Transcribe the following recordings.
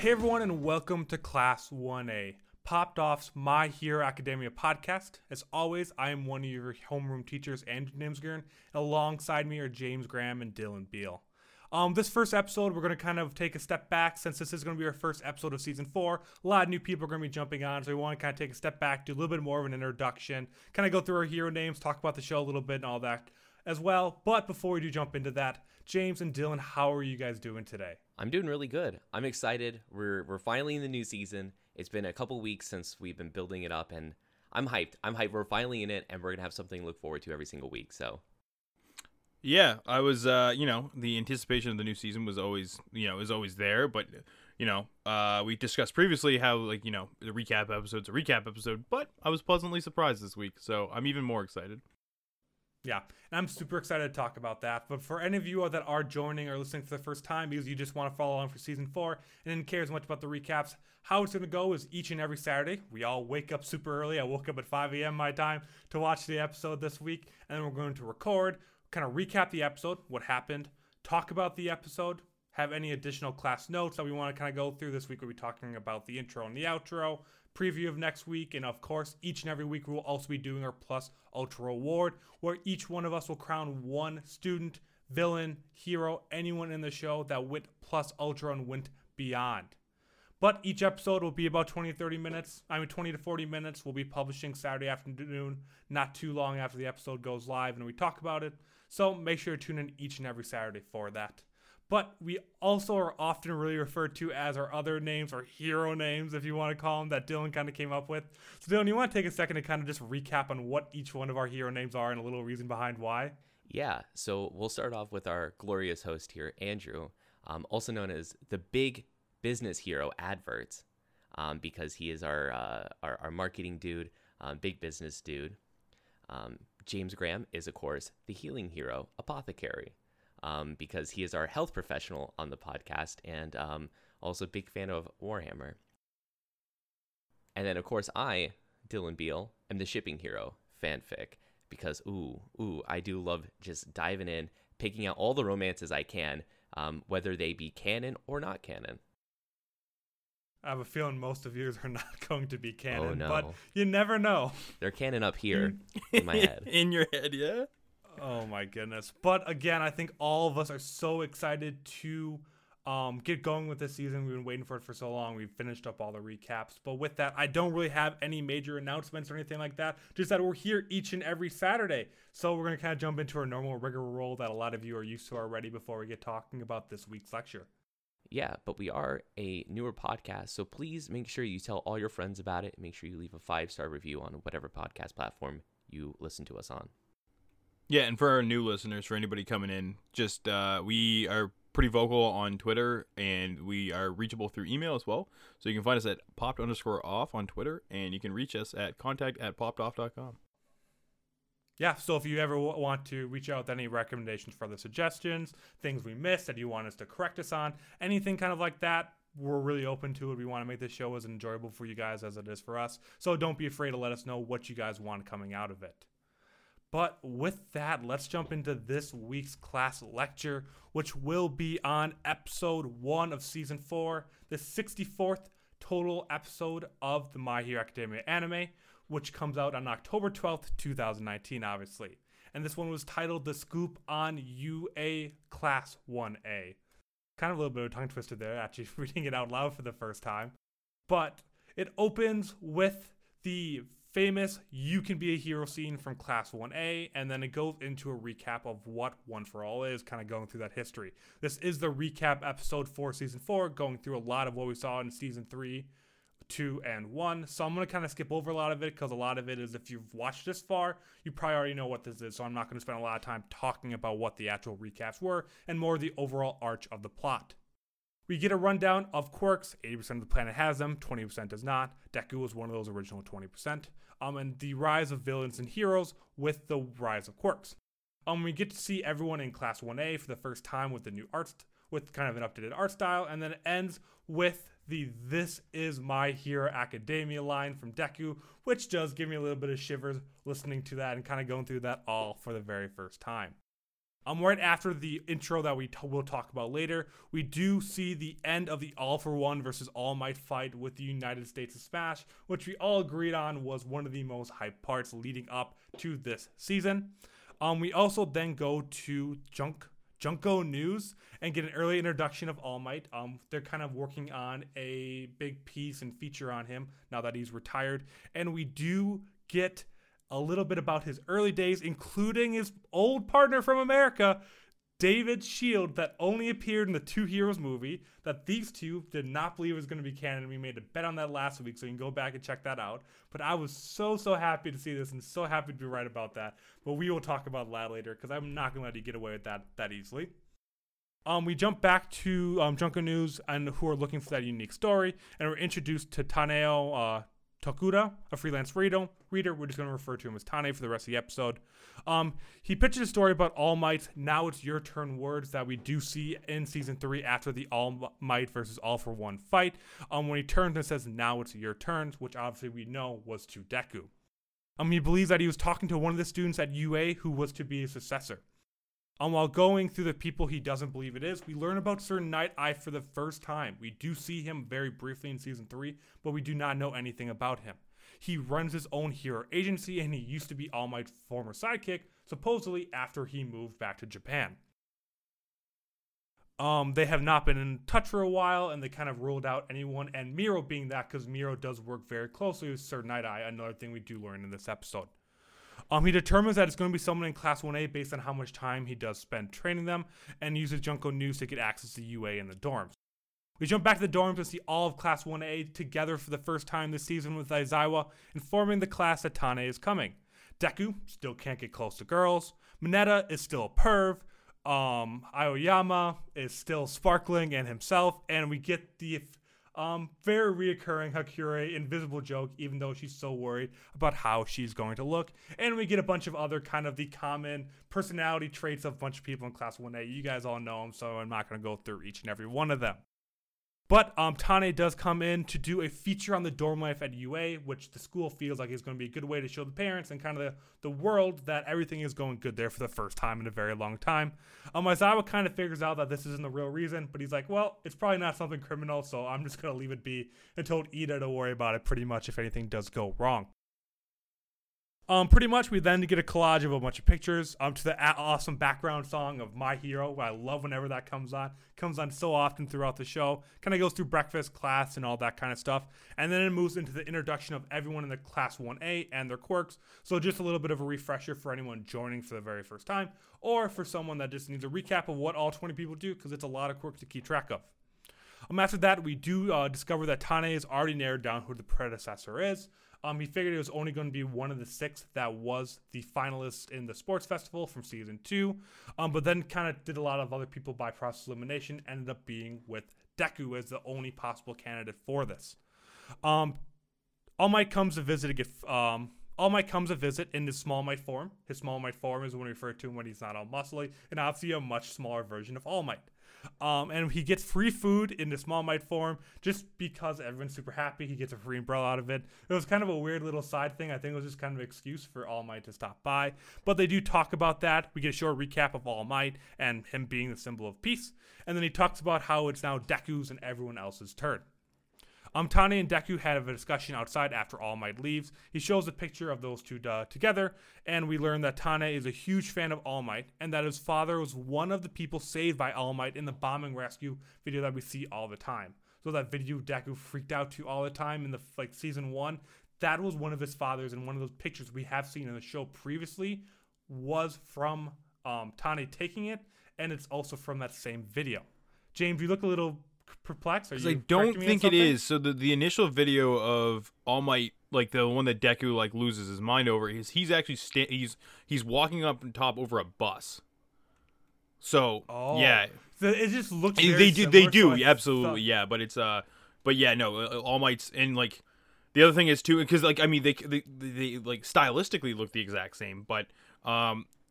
Hey everyone, and welcome to Class 1A, Popped Off's My Hero Academia podcast. As always, I am one of your homeroom teachers, Andrew Nimsgern. Alongside me are James Graham and Dylan Beale. This first episode, we're going to kind of take a step back since this is going to be our first episode of Season 4. A lot of new people are going to be jumping on, so we want to kind of take a step back, do a little bit more of an introduction, kind of go through our hero names, talk about the show a little bit and all that as well. But before we do jump into that, James and Dylan, how are you guys doing today? I'm doing really good. I'm excited. We're finally in the new season. It's been a couple weeks since we've been building it up, and I'm hyped. We're finally in it, and we're going to have something to look forward to every single week, so. Yeah, I was, the anticipation of the new season was always, is always there, but, we discussed previously how, the recap episode's a recap episode, but I was pleasantly surprised this week, so I'm even more excited. Yeah, and I'm super excited to talk about that. But for any of you that are joining or listening for the first time because you just want to follow along for Season 4 and didn't care as much about the recaps, how it's going to go is each and every Saturday. We all wake up super early. I woke up at 5 a.m. my time to watch the episode this week. And then we're going to record, kind of recap the episode, what happened, talk about the episode, have any additional class notes that we want to kind of go through. This week we'll be talking about the intro and the outro, preview of next week, and of course each and every week we will also be doing our Plus Ultra Award, where each one of us will crown one student, villain, hero, anyone in the show that went Plus Ultra and went beyond. But each episode will be about 20 to 40 minutes. We'll be publishing Saturday afternoon, not too long after the episode goes live, and we talk about it, so make sure to tune in each and every Saturday for that. But we also are often really referred to as our other names, or hero names, if you want to call them, that Dylan kind of came up with. So Dylan, you want to take a second to kind of just recap on what each one of our hero names are and a little reason behind why? Yeah, so we'll start off with our glorious host here, Andrew, also known as the big business hero, Adverts, because he is our marketing dude, big business dude. James Graham is, of course, the healing hero, Apothecary. Because he is our health professional on the podcast, and also a big fan of Warhammer. And then, of course, I, Dylan Beale, am the shipping hero, Fanfic, because, I do love just diving in, picking out all the romances I can, whether they be canon or not canon. I have a feeling most of yours are not going to be canon, but you never know. They're canon up here in my head. In your head, yeah. Oh my goodness. But again, I think all of us are so excited to get going with this season. We've been waiting for it for so long. We've finished up all the recaps. But with that, I don't really have any major announcements or anything like that. Just that we're here each and every Saturday. So we're going to kind of jump into our normal regular roll that a lot of you are used to already before we get talking about this week's lecture. Yeah, but we are a newer podcast, so please make sure you tell all your friends about it. Make sure you leave a 5-star review on whatever podcast platform you listen to us on. Yeah, and for our new listeners, for anybody coming in, just we are pretty vocal on Twitter, and we are reachable through email as well. So you can find us at popped_off on Twitter, and you can reach us at contact@poppedoff.com. Yeah, so if you ever want to reach out with any recommendations, for the suggestions, things we missed that you want us to correct us on, anything kind of like that, we're really open to it. We want to make this show as enjoyable for you guys as it is for us. So don't be afraid to let us know what you guys want coming out of it. But with that, let's jump into this week's class lecture, which will be on episode 1 of season 4, the 64th total episode of the My Hero Academia anime, which comes out on October 12th, 2019, obviously. And this one was titled The Scoop on UA Class 1A. Kind of a little bit of a tongue twister there, actually reading it out loud for the first time. But it opens with the famous You Can Be a Hero scene from Class 1A, and then it goes into a recap of what One For All is, kind of going through that history. This is the recap episode for Season 4, going through a lot of what we saw in Season 3, 2, and 1. So I'm going to kind of skip over a lot of it, because a lot of it is, if you've watched this far, you probably already know what this is, so I'm not going to spend a lot of time talking about what the actual recaps were, and more the overall arch of the plot. We get a rundown of quirks. 80% of the planet has them, 20% does not. Deku was one of those original 20%. And the rise of villains and heroes with the rise of quirks. We get to see everyone in Class 1A for the first time with the new art, with kind of an updated art style, and then it ends with the "This is My Hero Academia" line from Deku, which does give me a little bit of shivers listening to that and kind of going through that all for the very first time. Right after the intro that we will talk about later, we do see the end of the All For One versus All Might fight with the United States of Smash, which we all agreed on was one of the most hyped parts leading up to this season. We also then go to Junko News and get an early introduction of All Might. They're kind of working on a big piece and feature on him now that he's retired. And we do get a little bit about his early days, including his old partner from America, David Shield, that only appeared in the Two Heroes movie that these two did not believe was going to be canon. We made a bet on that last week, so you can go back and check that out. But I was so happy to see this and so happy to be right about that. But we will talk about that later because I'm not going to let you get away with that easily. We jump back to Junko News and who are looking for that unique story, and we're introduced to Taneo Tokuda, a freelance reader. We're just going to refer to him as Tane for the rest of the episode. He pitches a story about All Might's "Now It's Your Turn" words that we do see in Season 3 after the All Might versus All For One fight. When he turns and says, "Now it's your turn," which obviously we know was to Deku. He believes that he was talking to one of the students at UA who was to be his successor. While going through the people he doesn't believe it is, we learn about Sir Nighteye for the first time. We do see him very briefly in Season 3, but we do not know anything about him. He runs his own hero agency, and he used to be All Might's former sidekick, supposedly after he moved back to Japan. They have not been in touch for a while, and they kind of ruled out anyone, and Miro being that, because Miro does work very closely with Sir Nighteye, another thing we do learn in this episode. He determines that it's going to be someone in Class 1A based on how much time he does spend training them, and uses Junko News to get access to UA in the dorms. We jump back to the dorms and see all of Class 1A together for the first time this season, with Aizawa informing the class that Tane is coming. Deku still can't get close to girls. Mineta is still a perv. Aoyama is still sparkling and himself, and we get the very reoccurring Hakure invisible joke, even though she's so worried about how she's going to look. And we get a bunch of other kind of the common personality traits of a bunch of people in Class 1A. You guys all know them, so I'm not going to go through each and every one of them. But Tane does come in to do a feature on the dorm life at UA, which the school feels like is going to be a good way to show the parents and kind of the world that everything is going good there for the first time in a very long time. Aizawa kind of figures out that this isn't the real reason, but he's like, well, it's probably not something criminal, so I'm just going to leave it be, and told Ida to worry about it pretty much if anything does go wrong. Pretty much, we then get a collage of a bunch of pictures to the awesome background song of My Hero. I love whenever that comes on. It comes on so often throughout the show. Kind of goes through breakfast, class, and all that kind of stuff. And then it moves into the introduction of everyone in the Class 1A and their quirks. So just a little bit of a refresher for anyone joining for the very first time, or for someone that just needs a recap of what all 20 people do, because it's a lot of quirks to keep track of. After that, we do discover that Tane has already narrowed down who the predecessor is. He figured it was only going to be one of the six that was the finalists in the sports festival from Season 2, but then kind of did a lot of other people by process elimination, ended up being with Deku as the only possible candidate for this. All Might comes to visit in his Small Might form. His Small Might form is when we refer to him when he's not all muscly, and obviously a much smaller version of All Might. And he gets free food in the Small Might form just because everyone's super happy. He gets a free umbrella out of it. It was kind of a weird little side thing. I think it was just kind of an excuse for All Might to stop by. But they do talk about that. We get a short recap of All Might and him being the symbol of peace. And then he talks about how it's now Deku's and everyone else's turn. Tane and Deku have a discussion outside after All Might leaves. He shows a picture of those two together, and we learn that Tane is a huge fan of All Might, and that his father was one of the people saved by All Might in the bombing rescue video that we see all the time. So that video Deku freaked out to all the time in the Season 1, that was one of his fathers, and one of those pictures we have seen in the show previously was from Tane taking it, and it's also from that same video. James, you look a little perplexed. I don't think it is. So the initial video of All Might, like the one that Deku loses his mind over, is he's actually he's walking up on top over a bus. So yeah, so it just looks. They do absolutely yeah, but it's but yeah no, All Might's, and the other thing is too, because they stylistically look the exact same, but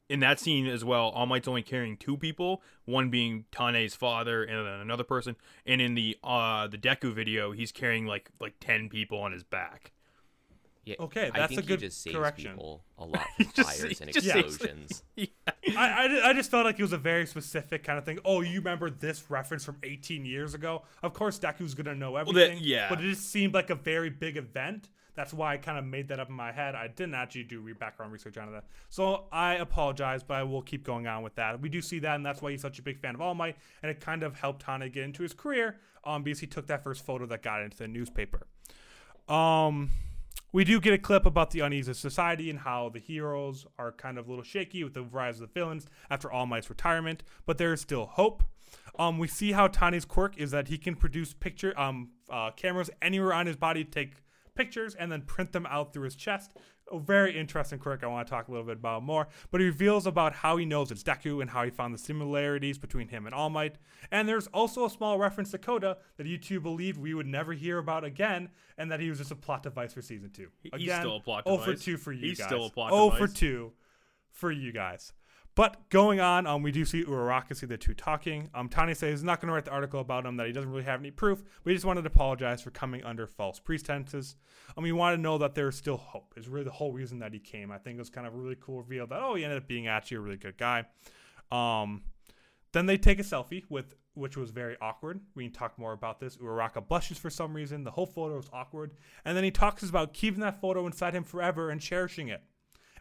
in that scene as well, All Might's only carrying two people, one being Tane's father and then another person. And in the Deku video, he's carrying like 10 people on his back. Yeah, okay, that's a good correction. I think he just saves people a lot from fires and explosions. I just felt like it was a very specific kind of thing. Oh, you remember this reference from 18 years ago? Of course, Deku's going to know everything. Well, but it just seemed like a very big event. That's why I kind of made that up in my head. I didn't actually do background research on that. So I apologize, but I will keep going on with that. We do see that, and that's why he's such a big fan of All Might, and it kind of helped Taneo get into his career because he took that first photo that got into the newspaper. We do get a clip about the unease of society and how the heroes are kind of a little shaky with the rise of the villains after All Might's retirement, but there is still hope. We see how Taneo's quirk is that he can produce cameras anywhere on his body to take pictures and then print them out through his chest. A very interesting quirk I want to talk a little bit about more, but he reveals about how he knows it's Deku and how he found the similarities between him and All Might. And there's also a small reference to Coda that you two believed we would never hear about again, and that he was just a plot device for season 2. Again, he's still a plot device. 0 for 2 for you guys. He's still a plot device. 0 for 2 for you guys. But going on, we do see Uraraka, see the two talking. Taneo says he's not going to write the article about him, that he doesn't really have any proof, but he just wanted to apologize for coming under false pretenses. He wanted to know that there's still hope. It's really the whole reason that he came. I think it was kind of a really cool reveal that, he ended up being actually a really good guy. Then they take a selfie, which was very awkward. We can talk more about this. Uraraka blushes for some reason. The whole photo is awkward. And then he talks about keeping that photo inside him forever and cherishing it.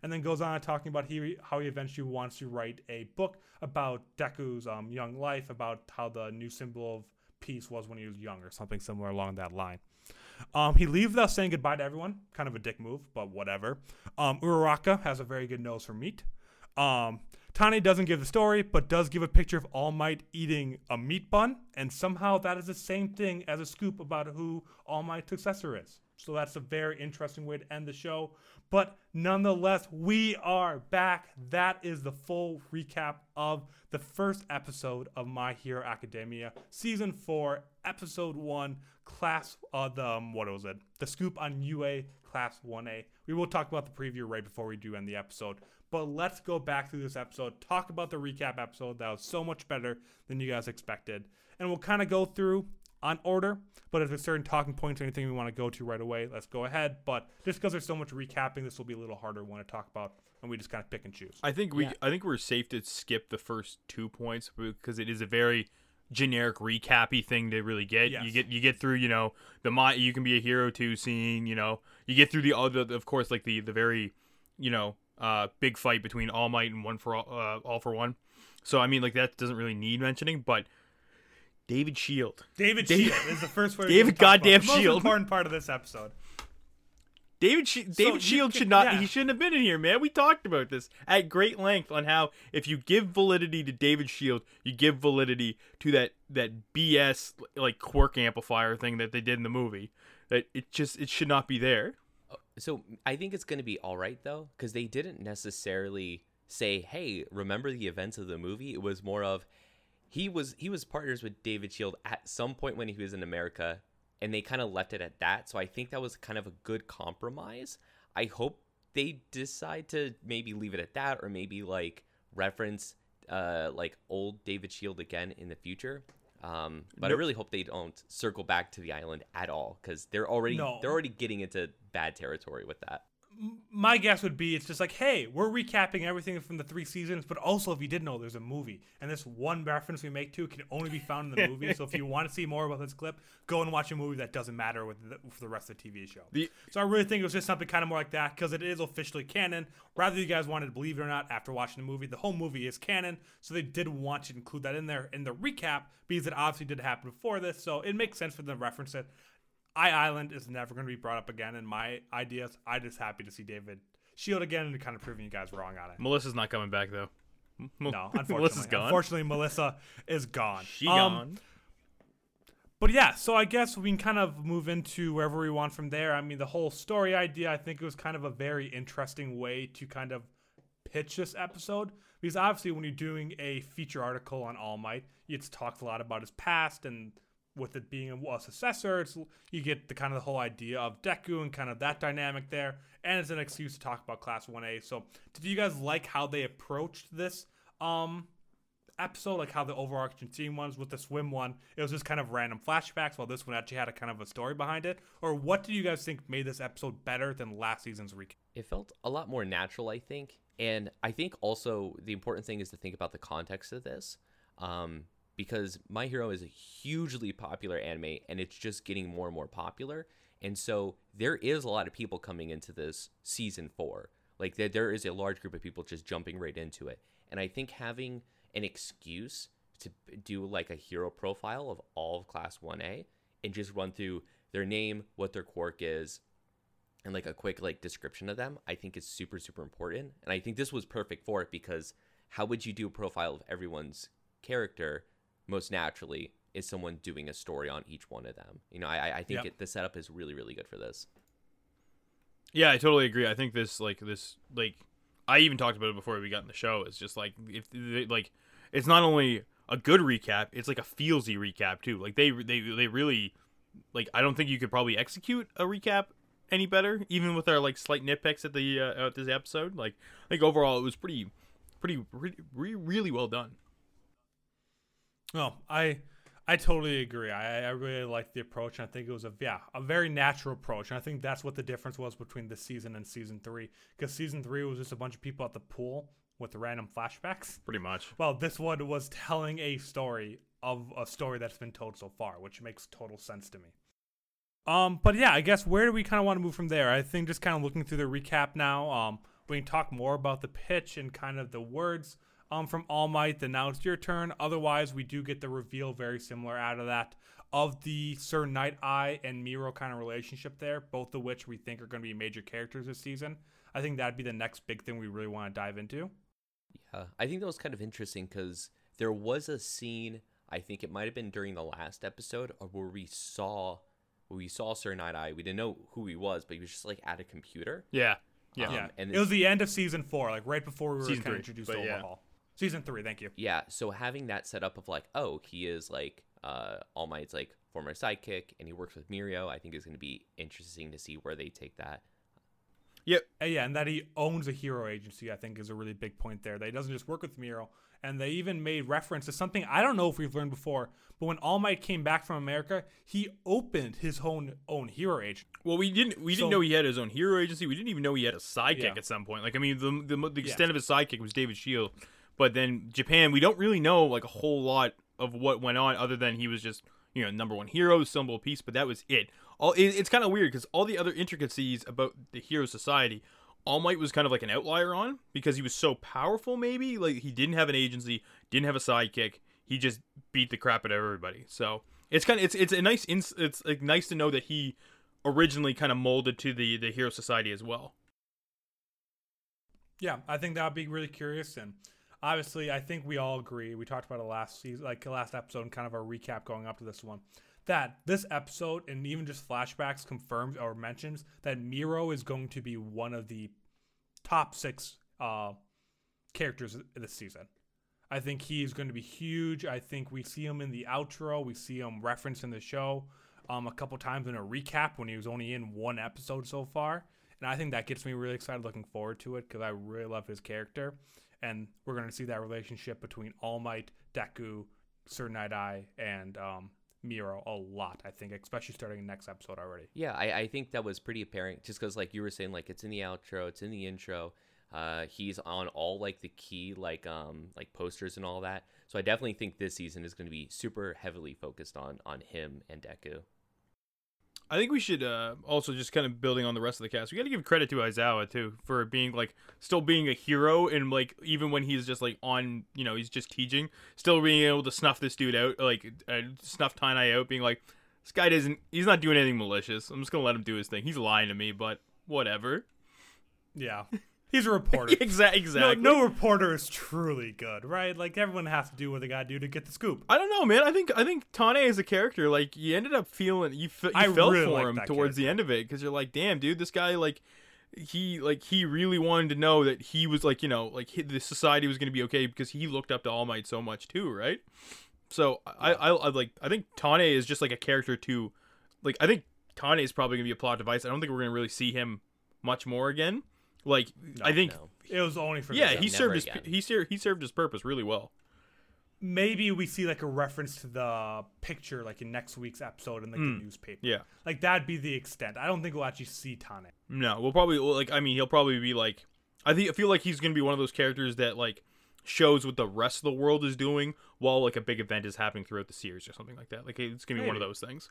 And then goes on talking about how he eventually wants to write a book about Deku's young life, about how the new symbol of peace was when he was young or something similar along that line. He leaves without saying goodbye to everyone. Kind of a dick move, but whatever. Uraraka has a very good nose for meat. Taneo doesn't give the story, but does give a picture of All Might eating a meat bun. And somehow that is the same thing as a scoop about who All Might's successor is. So that's a very interesting way to end the show. But nonetheless, we are back. That is the full recap of the first episode of My Hero Academia, Season 4, Episode 1, Class the scoop on UA Class 1A. We will talk about the preview right before we do end the episode. But let's go back through this episode, talk about the recap episode that was so much better than you guys expected. And we'll kind of go through on order, but if there's certain talking points or anything we want to go to right away, let's go ahead. But just because there's so much recapping, this will be a little harder one to talk about, and we just kind of pick and choose. I think we're safe to skip the first 2 points because it is a very generic recappy thing to really get. Yes. You get through, you can be a hero to seeing, you get through the other, of course, like the very, big fight between All Might and All For One. So that doesn't really need mentioning, but. David Shield. Shield is the first word. David goddamn Shield. The most important part of this episode. Shield should not. Yeah. He shouldn't have been in here, man. We talked about this at great length on how if you give validity to David Shield, you give validity to that BS quirk amplifier thing that they did in the movie. That it should not be there. So I think it's going to be all right though, because they didn't necessarily say, "Hey, remember the events of the movie." It was more of. He was partners with David Shield at some point when he was in America, and they kind of left it at that. So I think that was kind of a good compromise. I hope they decide to maybe leave it at that, or maybe reference old David Shield again in the future. But I really hope they don't circle back to the island at all, because they're already getting into bad territory with that. My guess would be it's just hey, we're recapping everything from the 3 seasons, but also if you didn't know, there's a movie, and this one reference we make to can only be found in the movie. So if you want to see more about this clip, go and watch a movie that doesn't matter with the rest of the TV show. So I really think it was just something kind of more like that, because it is officially canon. Whether you guys wanted to believe it or not, after watching the movie, the whole movie is canon. So they did want to include that in there in the recap, because it obviously did happen before this. So it makes sense for them to reference it. Island is never going to be brought up again in my ideas. I'm just happy to see David Shield again and kind of proving you guys wrong on it. Melissa's not coming back, though. No, unfortunately. Melissa's gone. Unfortunately, Melissa is gone. She gone. But yeah, so I guess we can kind of move into wherever we want from there. The whole story idea, I think it was kind of a very interesting way to kind of pitch this episode. Because obviously when you're doing a feature article on All Might, it's talked a lot about his past and with it being a successor, you get the kind of the whole idea of Deku and kind of that dynamic there. And it's an excuse to talk about Class 1A. So did you guys like how they approached this episode, like how the overarching theme was with the swim one. It was just kind of random flashbacks, while this one actually had a kind of a story behind it. Or what do you guys think made this episode better than last season's recap? It felt a lot more natural, I think. And I think also the important thing is to think about the context of this. Because My Hero is a hugely popular anime, and it's just getting more and more popular. And so there is a lot of people coming into this season 4. Like, there is a large group of people just jumping right into it. And I think having an excuse to do, like, a hero profile of all of Class 1A and just run through their name, what their quirk is, and, like, a quick, like, description of them, I think is super, super important. And I think this was perfect for it, because how would you do a profile of everyone's character most naturally is someone doing a story on each one of them. You know, I think the setup is really, really good for this. Yeah, I totally agree. I think this, I even talked about it before we got in the show. It's just like, it's not only a good recap, it's like a feelsy recap too. Like they really, like, I don't think you could probably execute a recap any better, even with our like slight nitpicks at the at this episode. Like, I think overall it was pretty really well done. No, I totally agree. I really liked the approach, and I think it was a very natural approach. And I think that's what the difference was between this season and season 3, because season 3 was just a bunch of people at the pool with random flashbacks. Pretty much. Well, this one was telling a story of a story that's been told so far, which makes total sense to me. But yeah, I guess where do we kind of want to move from there? I think just kind of looking through the recap now, we can talk more about the pitch and kind of the words from All Might, then now it's your turn. Otherwise, we do get the reveal very similar out of that, of the Sir Nighteye and Miro kind of relationship there, both of which we think are going to be major characters this season. I think that'd be the next big thing we really want to dive into. Yeah, I think that was kind of interesting, because there was a scene, I think it might have been during the last episode, where we saw Sir Nighteye. We didn't know who he was, but he was just like at a computer. Yeah. Yeah. And it was the end of season 4, like right before we were kind of introduced to Overhaul. Season 3, thank you. Yeah, so having that set up of like, oh, he is like All Might's like former sidekick, and he works with Mirio, I think is going to be interesting to see where they take that. Yep. Yeah, and that he owns a hero agency, I think, is a really big point there. That he doesn't just work with Mirio, and they even made reference to something I don't know if we've learned before, but when All Might came back from America, he opened his own hero agency. Well, we didn't know he had his own hero agency. We didn't even know he had a sidekick at some point. Like, I mean, the extent of his sidekick was David Shield. But then Japan, we don't really know like a whole lot of what went on, other than he was just, you know, #1 hero, symbol of peace. But that was it. It's kind of weird, because all the other intricacies about the hero society, All Might was kind of like an outlier on, because he was so powerful. Maybe like he didn't have an agency, didn't have a sidekick. He just beat the crap out of everybody. So it's kind of it's like nice to know that he originally kind of molded to the hero society as well. Yeah, I think that would be really curious. And obviously, I think we all agree, we talked about it last season, like last episode, and kind of our recap going up to this one, that this episode and even just flashbacks confirms or mentions that Miro is going to be one of the top 6 characters this season. I think he's going to be huge. I think we see him in the outro. We see him referenced in the show a couple times in a recap when he was only in 1 episode so far. And I think that gets me really excited looking forward to it, because I really love his character. And we're going to see that relationship between All Might, Deku, Sir Nighteye, and Miro a lot, I think, especially starting next episode already. Yeah, I think that was pretty apparent, just because, like you were saying, like it's in the outro, it's in the intro. He's on all like the key like posters and all that. So I definitely think this season is going to be super heavily focused on him and Deku. I think we should also just kind of building on the rest of the cast. We got to give credit to Aizawa too for being like still being a hero, and like even when he's just like on, you know, he's just teaching, still being able to snuff this dude out, like snuff Tanei out, being like, this guy he's not doing anything malicious. I'm just gonna let him do his thing. He's lying to me, but whatever. Yeah, he's a reporter. Exactly. No reporter is truly good, right? Like everyone has to do what they gotta do to get the scoop. I don't know, man. I think Tanei is a character. Like you ended up feeling you fell really for him towards the end of it, because you're like, damn, dude, this guy he really wanted to know that he was like, you know, like the society was gonna be okay, because he looked up to All Might so much too, right? So yeah. I think Tanei is just like a character too. Like I think Tanei is probably gonna be a plot device. I don't think we're gonna really see him much more again. Like no, I think it was only for he served his purpose really well. maybe we see like a reference to the picture like in next week's episode in like the newspaper. Yeah, like that'd be the extent. I don't think we'll actually see Taneo. No, we'll probably like. I mean, he'll probably be like. I feel like he's gonna be one of those characters that like shows what the rest of the world is doing while like a big event is happening throughout the series or something like that. Like it's gonna be one of those things.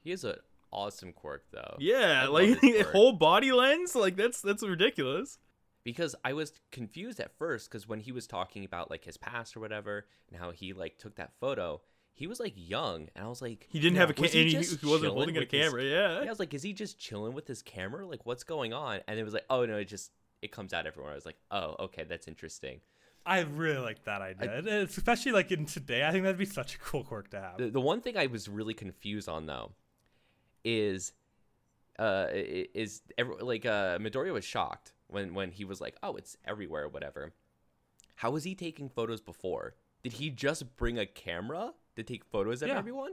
He is an awesome quirk though. Yeah, like whole body lens. Like that's ridiculous. Because I was confused at first because when he was talking about, like, his past or whatever and how he, like, took that photo, he was, like, young. And I was like... He didn't have a camera. He wasn't holding a camera, yeah. I was like, is he just chilling with his camera? Like, what's going on? And it was like, oh, no, it comes out everywhere. I was like, oh, okay, that's interesting. I really like that idea. Especially, like, in today. I think that'd be such a cool quirk to have. The one thing I was really confused on, though, is Midoriya was shocked. When he was like, oh, it's everywhere or whatever. How was he taking photos before? Did he just bring a camera to take photos of everyone?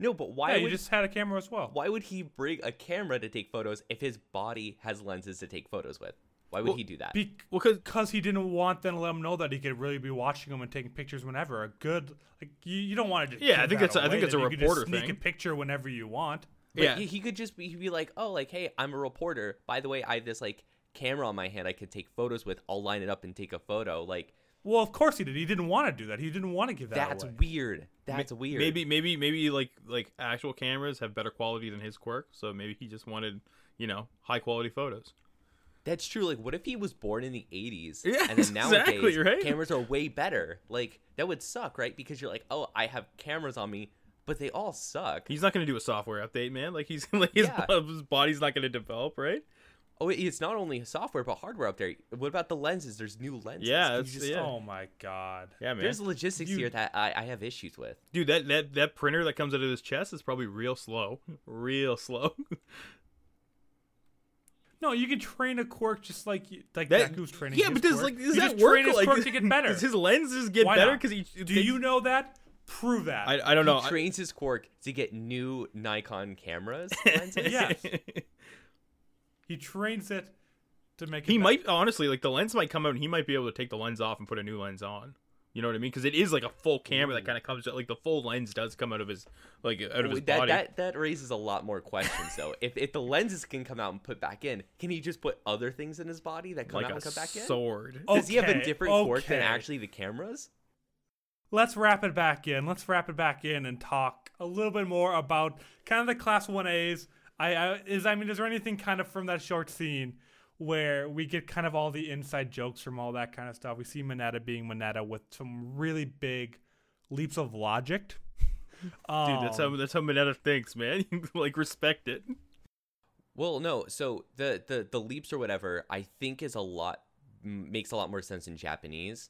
No, but why would... he just had a camera as well. Why would he bring a camera to take photos if his body has lenses to take photos with? Why would he do that? Because he didn't want them to let him know that he could really be watching them and taking pictures whenever. A good... like you don't want to... Yeah, I think it's a reporter thing. You can just sneak a picture whenever you want. But yeah. He could just be like, oh, like, hey, I'm a reporter. By the way, I have this, like... camera on my hand I could take photos with. I'll line it up and take a photo. Like, well, of course he did. He didn't want to do that. He didn't want to give that away. That's weird. Maybe like actual cameras have better quality than his quirk, so maybe he just wanted, you know, high quality photos. That's true. Like, what if he was born in the 80s? Yeah, and then nowadays, exactly, right? Cameras are way better. Like, that would suck, right? Because you're like, oh, I have cameras on me, but they all suck. He's not going to do a software update, man. Like, he's like his body's not going to develop, right? Oh, it's not only software, but hardware up there. What about the lenses? There's new lenses. Yeah, oh my God. Yeah, man. There's logistics here that I have issues with. Dude, that printer that comes out of his chest is probably real slow. Real slow. No, you can train a quirk just like Deku's training. Yeah, but does that work? Train his quirk to get better. Does his lenses get better? Because you know that? Prove that. I don't know. He trains his quirk to get new Nikon cameras lenses. Yes. He trains it to make it better. Might, honestly, like, the lens might come out and he might be able to take the lens off and put a new lens on. You know what I mean? Because it is, like, a full camera that kind of comes out. Like, the full lens does come out of his, like, out of his body. That raises a lot more questions, though. If the lenses can come out and put back in, can he just put other things in his body that come out and come back in? Like a sword. Does he have a different quirk than actually the cameras? Let's wrap it back in. And talk a little bit more about kind of the Class 1As. Is there anything kind of from that short scene where we get kind of all the inside jokes from all that kind of stuff? We see Mineta being Mineta with some really big leaps of logic. Dude, that's how Mineta thinks, man. Like, respect it. Well, no. So the leaps or whatever, I think makes a lot more sense in Japanese,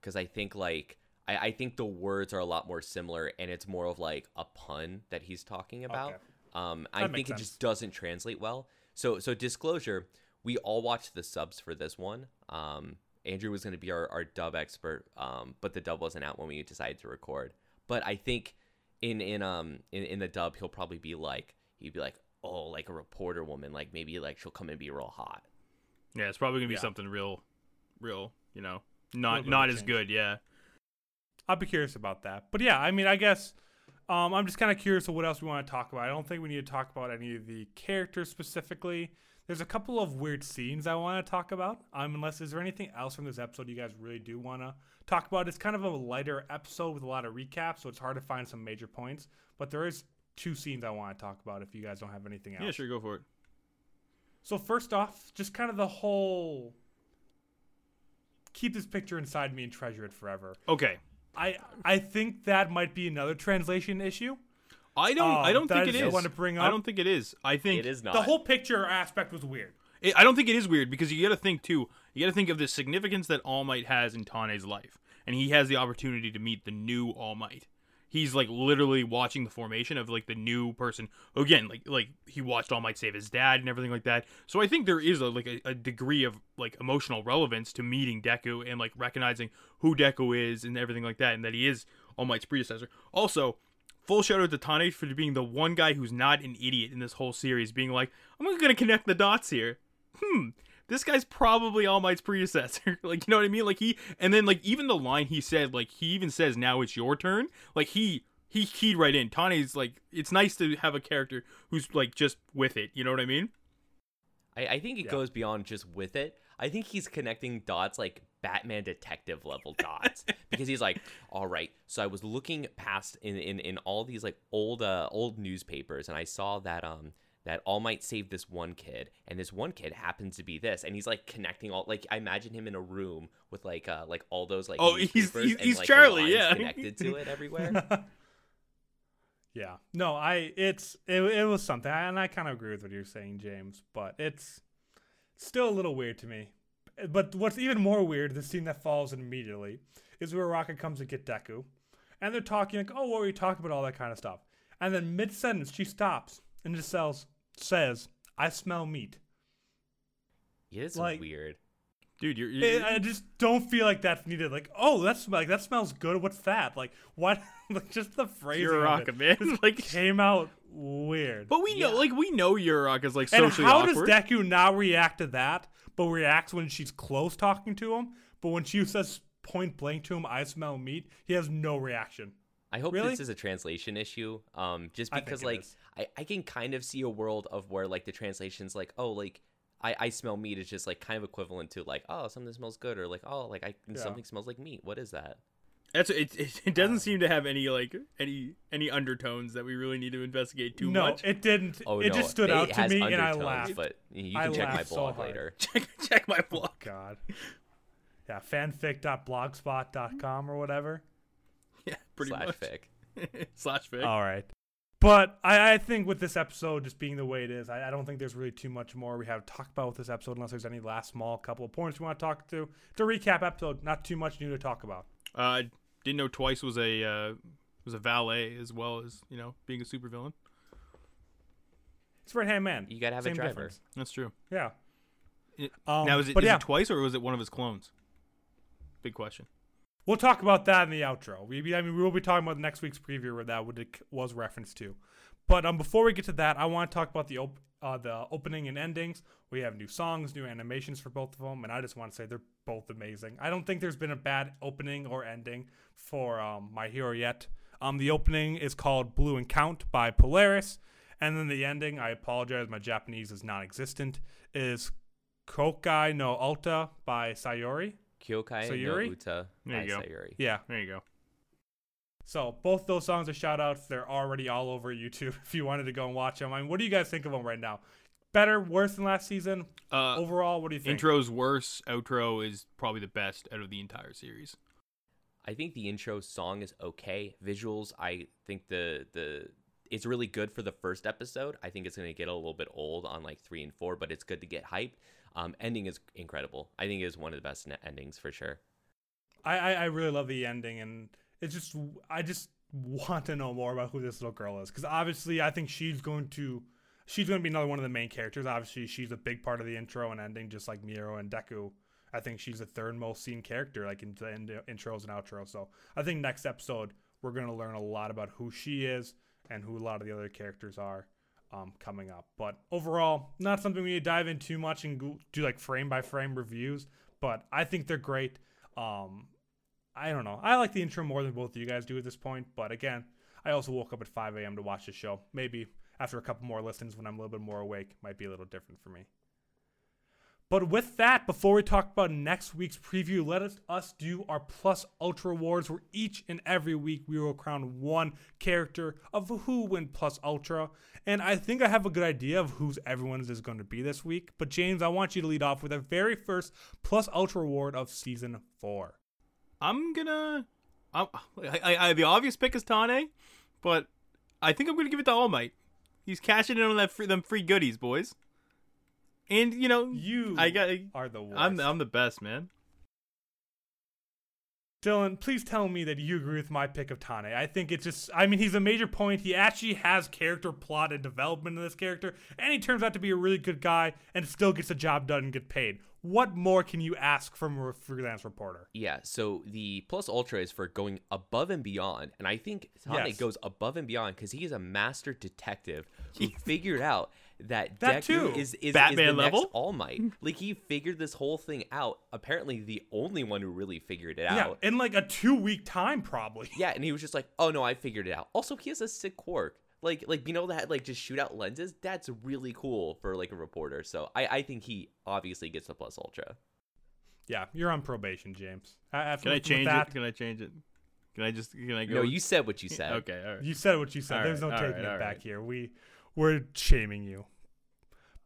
because I think like. I think the words are a lot more similar, and it's more of like a pun that he's talking about. Okay. I think it just doesn't translate well. So disclosure, we all watched the subs for this one. Andrew was going to be our dub expert, but the dub wasn't out when we decided to record. But I think in the dub, he'll probably be like, oh, like a reporter woman, like maybe like she'll come and be real hot. Yeah, it's probably going to be something real, you know, not as good. Yeah. I'll be curious about that. But yeah, I mean, I guess... I'm just kind of curious of what else we want to talk about. I don't think we need to talk about any of the characters specifically. There's a couple of weird scenes I want to talk about. Is there anything else from this episode you guys really do want to talk about? It's kind of a lighter episode with a lot of recaps, so it's hard to find some major points. But there is two scenes I want to talk about if you guys don't have anything else. Yeah, sure, go for it. So first off, just kind of the whole keep this picture inside me and treasure it forever. Okay. I think that might be another translation issue. I don't think it is. Want to bring up. I don't think it is. I think it is not. The whole picture aspect was weird. I don't think it is weird, because you got to think too. You got to think of the significance that All Might has in Tane's life, and he has the opportunity to meet the new All Might. He's like literally watching the formation of like the new person again. Like he watched All Might save his dad and everything like that. So I think there is a degree of like emotional relevance to meeting Deku and like recognizing who Deku is and everything like that, and that he is All Might's predecessor. Also, full shout out to Taneo for being the one guy who's not an idiot in this whole series, being like, I'm going to connect the dots here. this guy's probably All Might's predecessor. Like, you know what I mean? Like, he, and then, like, even the line he said, like, he even says, now it's your turn. Like, he keyed right in. Tane's, like, it's nice to have a character who's, like, just with it. You know what I mean? I think it goes beyond just with it. I think he's connecting dots, like, Batman detective level dots, because he's like, all right, so I was looking past in all these like old newspapers, and I saw that that All Might saved this one kid, and this one kid happens to be this, and he's like connecting all, like, I imagine him in a room with like all those like, oh, he's and, like, Charlie, yeah, connected to it everywhere. Yeah, no, it was something, and I kind of agree with what you're saying, James, but it's still a little weird to me. But what's even more weird, the scene that follows immediately, is where Uraraka comes to get Deku. And they're talking like, oh, what were you talking about? All that kind of stuff. And then mid-sentence, she stops and just says, I smell meat. Yeah, it's like, weird. Dude, you're... I just don't feel like that's needed. Like, oh, that's like, that smells good. What's that? Like, what? Like, just the phrasing Uraraka, of it, man. Like, came out weird. But we know, like, we know Uraraka's like socially awkward. And how does Deku not react to that? But reacts when she's close talking to him. But when she says point blank to him, I smell meat, he has no reaction. I hope this is a translation issue. Just because, like, I can kind of see a world of where, like, the translation's like, oh, like, I smell meat is just, like, kind of equivalent to, like, oh, something smells good. Or, like, oh, like, something smells like meat. What is that? That's it doesn't seem to have any like any undertones that we really need to investigate too much. No, it didn't. Oh, it just stood out to me, and I laughed. But you can check my blog later. Check my blog. Oh, God. Yeah, fanfic.blogspot.com or whatever. Yeah, pretty much. /fic. All right. But I think with this episode just being the way it is, I don't think there's really too much more we have to talk about with this episode, unless there's any last small couple of points we want to talk to. It's a recap episode. Not too much new to talk about. I didn't know Twice was a valet, as well as, you know, being a supervillain. It's right hand man. You gotta have a driver. Difference. That's true. Yeah. Now is it Twice, or was it one of his clones? Big question. We'll talk about that in the outro. We will be talking about next week's preview where that was referenced to. But before we get to that, I want to talk about the opening and endings. We have new songs, new animations for both of them, and I just want to say they're both amazing. I don't think there's been a bad opening or ending for My Hero yet. The opening is called Blue and Count by Polaris, and then the ending, I apologize, my Japanese is non-existent, is Kyokai no Uta by Sayuri. Kyokai no Uta by Sayuri. Yeah, there you go. So both those songs are shout-outs. They're already all over YouTube if you wanted to go and watch them. I mean, what do you guys think of them right now? Better, worse than last season? Overall, what do you think? Intro's worse. Outro is probably the best out of the entire series. I think the intro song is okay. Visuals, I think it's really good for the first episode. I think it's going to get a little bit old on like 3 and 4, but it's good to get hyped. Ending is incredible. I think it is one of the best endings for sure. I really love the ending, and... it's just, I just want to know more about who this little girl is, because obviously I think she's going to be another one of the main characters. Obviously, she's a big part of the intro and ending, just like Mirio and Deku. I think she's the third most seen character, like in the intros and outros. So I think next episode we're going to learn a lot about who she is and who a lot of the other characters are coming up. But overall, not something we need to dive in too much and do like frame by frame reviews, but I think they're great. I don't know. I like the intro more than both of you guys do at this point. But again, I also woke up at 5 a.m. to watch this show. Maybe after a couple more listens when I'm a little bit more awake, might be a little different for me. But with that, before we talk about next week's preview, let us do our Plus Ultra Awards, where each and every week we will crown one character of who went Plus Ultra. And I think I have a good idea of whose everyone's is going to be this week. But James, I want you to lead off with our very first Plus Ultra Award of Season 4. The obvious pick is Tane, but I think I'm gonna give it to All Might. He's cashing in on that them free goodies, boys. And you know, you are the worst. I'm the best, man. Dylan, please tell me that you agree with my pick of Tane. I think it's just, I mean, he's a major point. He actually has character plot and development in this character, and he turns out to be a really good guy and still gets the job done and get paid. What more can you ask from a freelance reporter? Yeah, so the Plus Ultra is for going above and beyond, and I think Tane goes above and beyond because he is a master detective who figured out that Deku too. is Batman is the level next All Might. Like, he figured this whole thing out. Apparently the only one who really figured it out. Yeah, in like a 2-week time probably. Yeah, and he was just like, oh no, I figured it out. Also, he has a sick quirk. Like you know that, like, just shoot out lenses? That's really cool for like a reporter. So I think he obviously gets the plus ultra. Yeah, you're on probation, James. Can I change it? Can I go? No, you said what you said. Okay, all right. You said what you said. There's no taking it back here. We're shaming you.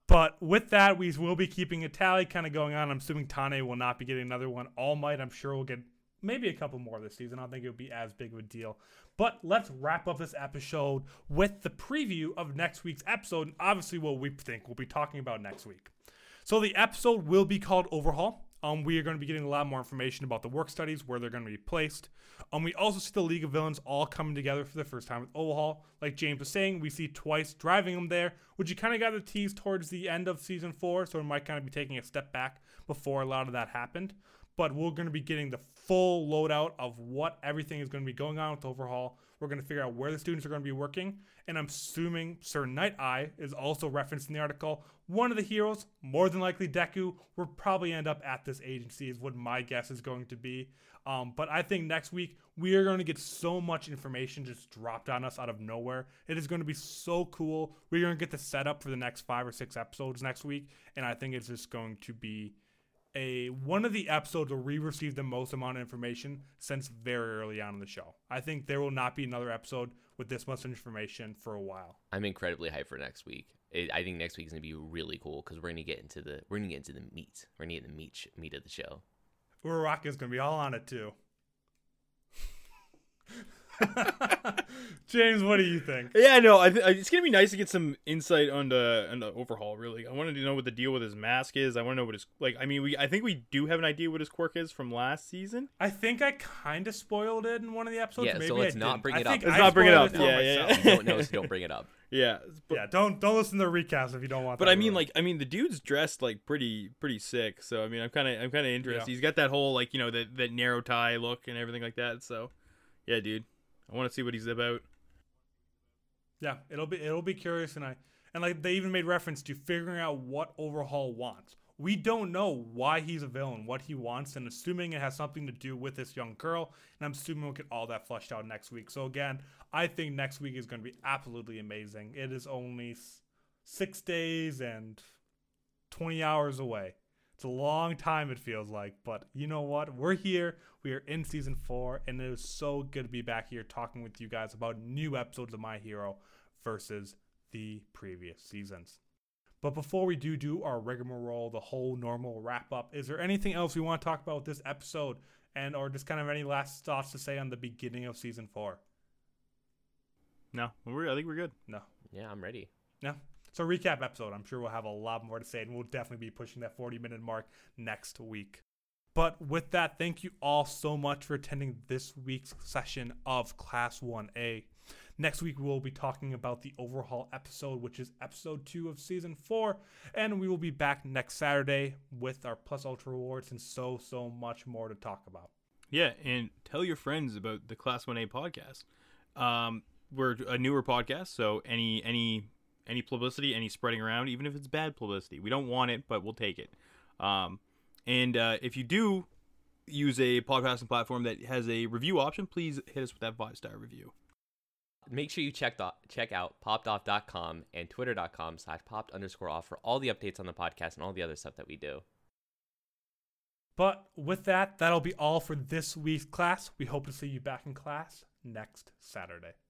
But with that, we will be keeping a tally kind of going on. I'm assuming Tane will not be getting another one. All Might, I'm sure, will get maybe a couple more this season. I don't think it would be as big of a deal. But let's wrap up this episode with the preview of next week's episode, and obviously what we think we'll be talking about next week. So the episode will be called Overhaul. We are going to be getting a lot more information about the work studies, where they're going to be placed. We also see the League of Villains all coming together for the first time with Overhaul. Like James was saying, we see Twice driving them there, which you kind of got the tease towards the end of season 4, so it might kind of be taking a step back before a lot of that happened. But we're going to be getting the full loadout of what everything is going to be going on with Overhaul. We're going to figure out where the students are going to be working. And I'm assuming Sir Nighteye is also referenced in the article. One of the heroes, more than likely Deku, will probably end up at this agency is what my guess is going to be. But I think next week we are going to get so much information just dropped on us out of nowhere. It is going to be so cool. We're going to get the setup for the next 5 or 6 episodes next week. And I think it's just going to be one of the episodes where we received the most amount of information since very early on in the show. I think there will not be another episode with this much information for a while. I'm incredibly hyped for next week. I think next week is going to be really cool because we're going to get into the meat. We're going to get the meat of the show. Uraraka is going to be all on it too. James, what do you think? Yeah, no, it's going to be nice to get some insight on the Overhaul, really. I wanted to know what the deal with his mask is. I want to know what his, like, I mean, I think we do have an idea what his quirk is from last season. I think I kind of spoiled it in one of the episodes. Yeah, maybe so let's not bring it up. Let's not bring it up. Yeah. Don't bring it up. Yeah. But, yeah, don't listen to the recaps if you don't want that. But I mean, like, the dude's dressed like pretty sick. So, I mean, I'm kind of interested. Yeah. He's got that whole, like, you know, that narrow tie look and everything like that. So, yeah, dude. I want to see what he's about. Yeah, it'll be curious, and like they even made reference to figuring out what Overhaul wants. We don't know why he's a villain, what he wants, and assuming it has something to do with this young girl. And I'm assuming we'll get all that fleshed out next week. So again, I think next week is going to be absolutely amazing. It is only 6 days and 20 hours away. It's a long time, it feels like, but you know what? We're here. We are in season 4, and it is so good to be back here talking with you guys about new episodes of My Hero versus the previous seasons. But before we do our rigmarole, the whole normal wrap up, is there anything else we want to talk about with this episode, and or just kind of any last thoughts to say on the beginning of season 4? No, I think we're good. No. Yeah, I'm ready. No. So recap episode, I'm sure we'll have a lot more to say, and we'll definitely be pushing that 40-minute mark next week. But with that, thank you all so much for attending this week's session of Class 1A. Next week, we will be talking about the Overhaul episode, which is episode 2 of season 4. And we will be back next Saturday with our Plus Ultra Awards and so much more to talk about. Yeah, and tell your friends about the Class 1A podcast. We're a newer podcast, so any publicity, any spreading around, even if it's bad publicity, we don't want it, but we'll take it. And if you do use a podcasting platform that has a review option, please hit us with that 5-star review. Make sure you check out poppedoff.com and twitter.com/popped_off for all the updates on the podcast and all the other stuff that we do. But with that'll be all for this week's class. We hope to see you back in class next Saturday.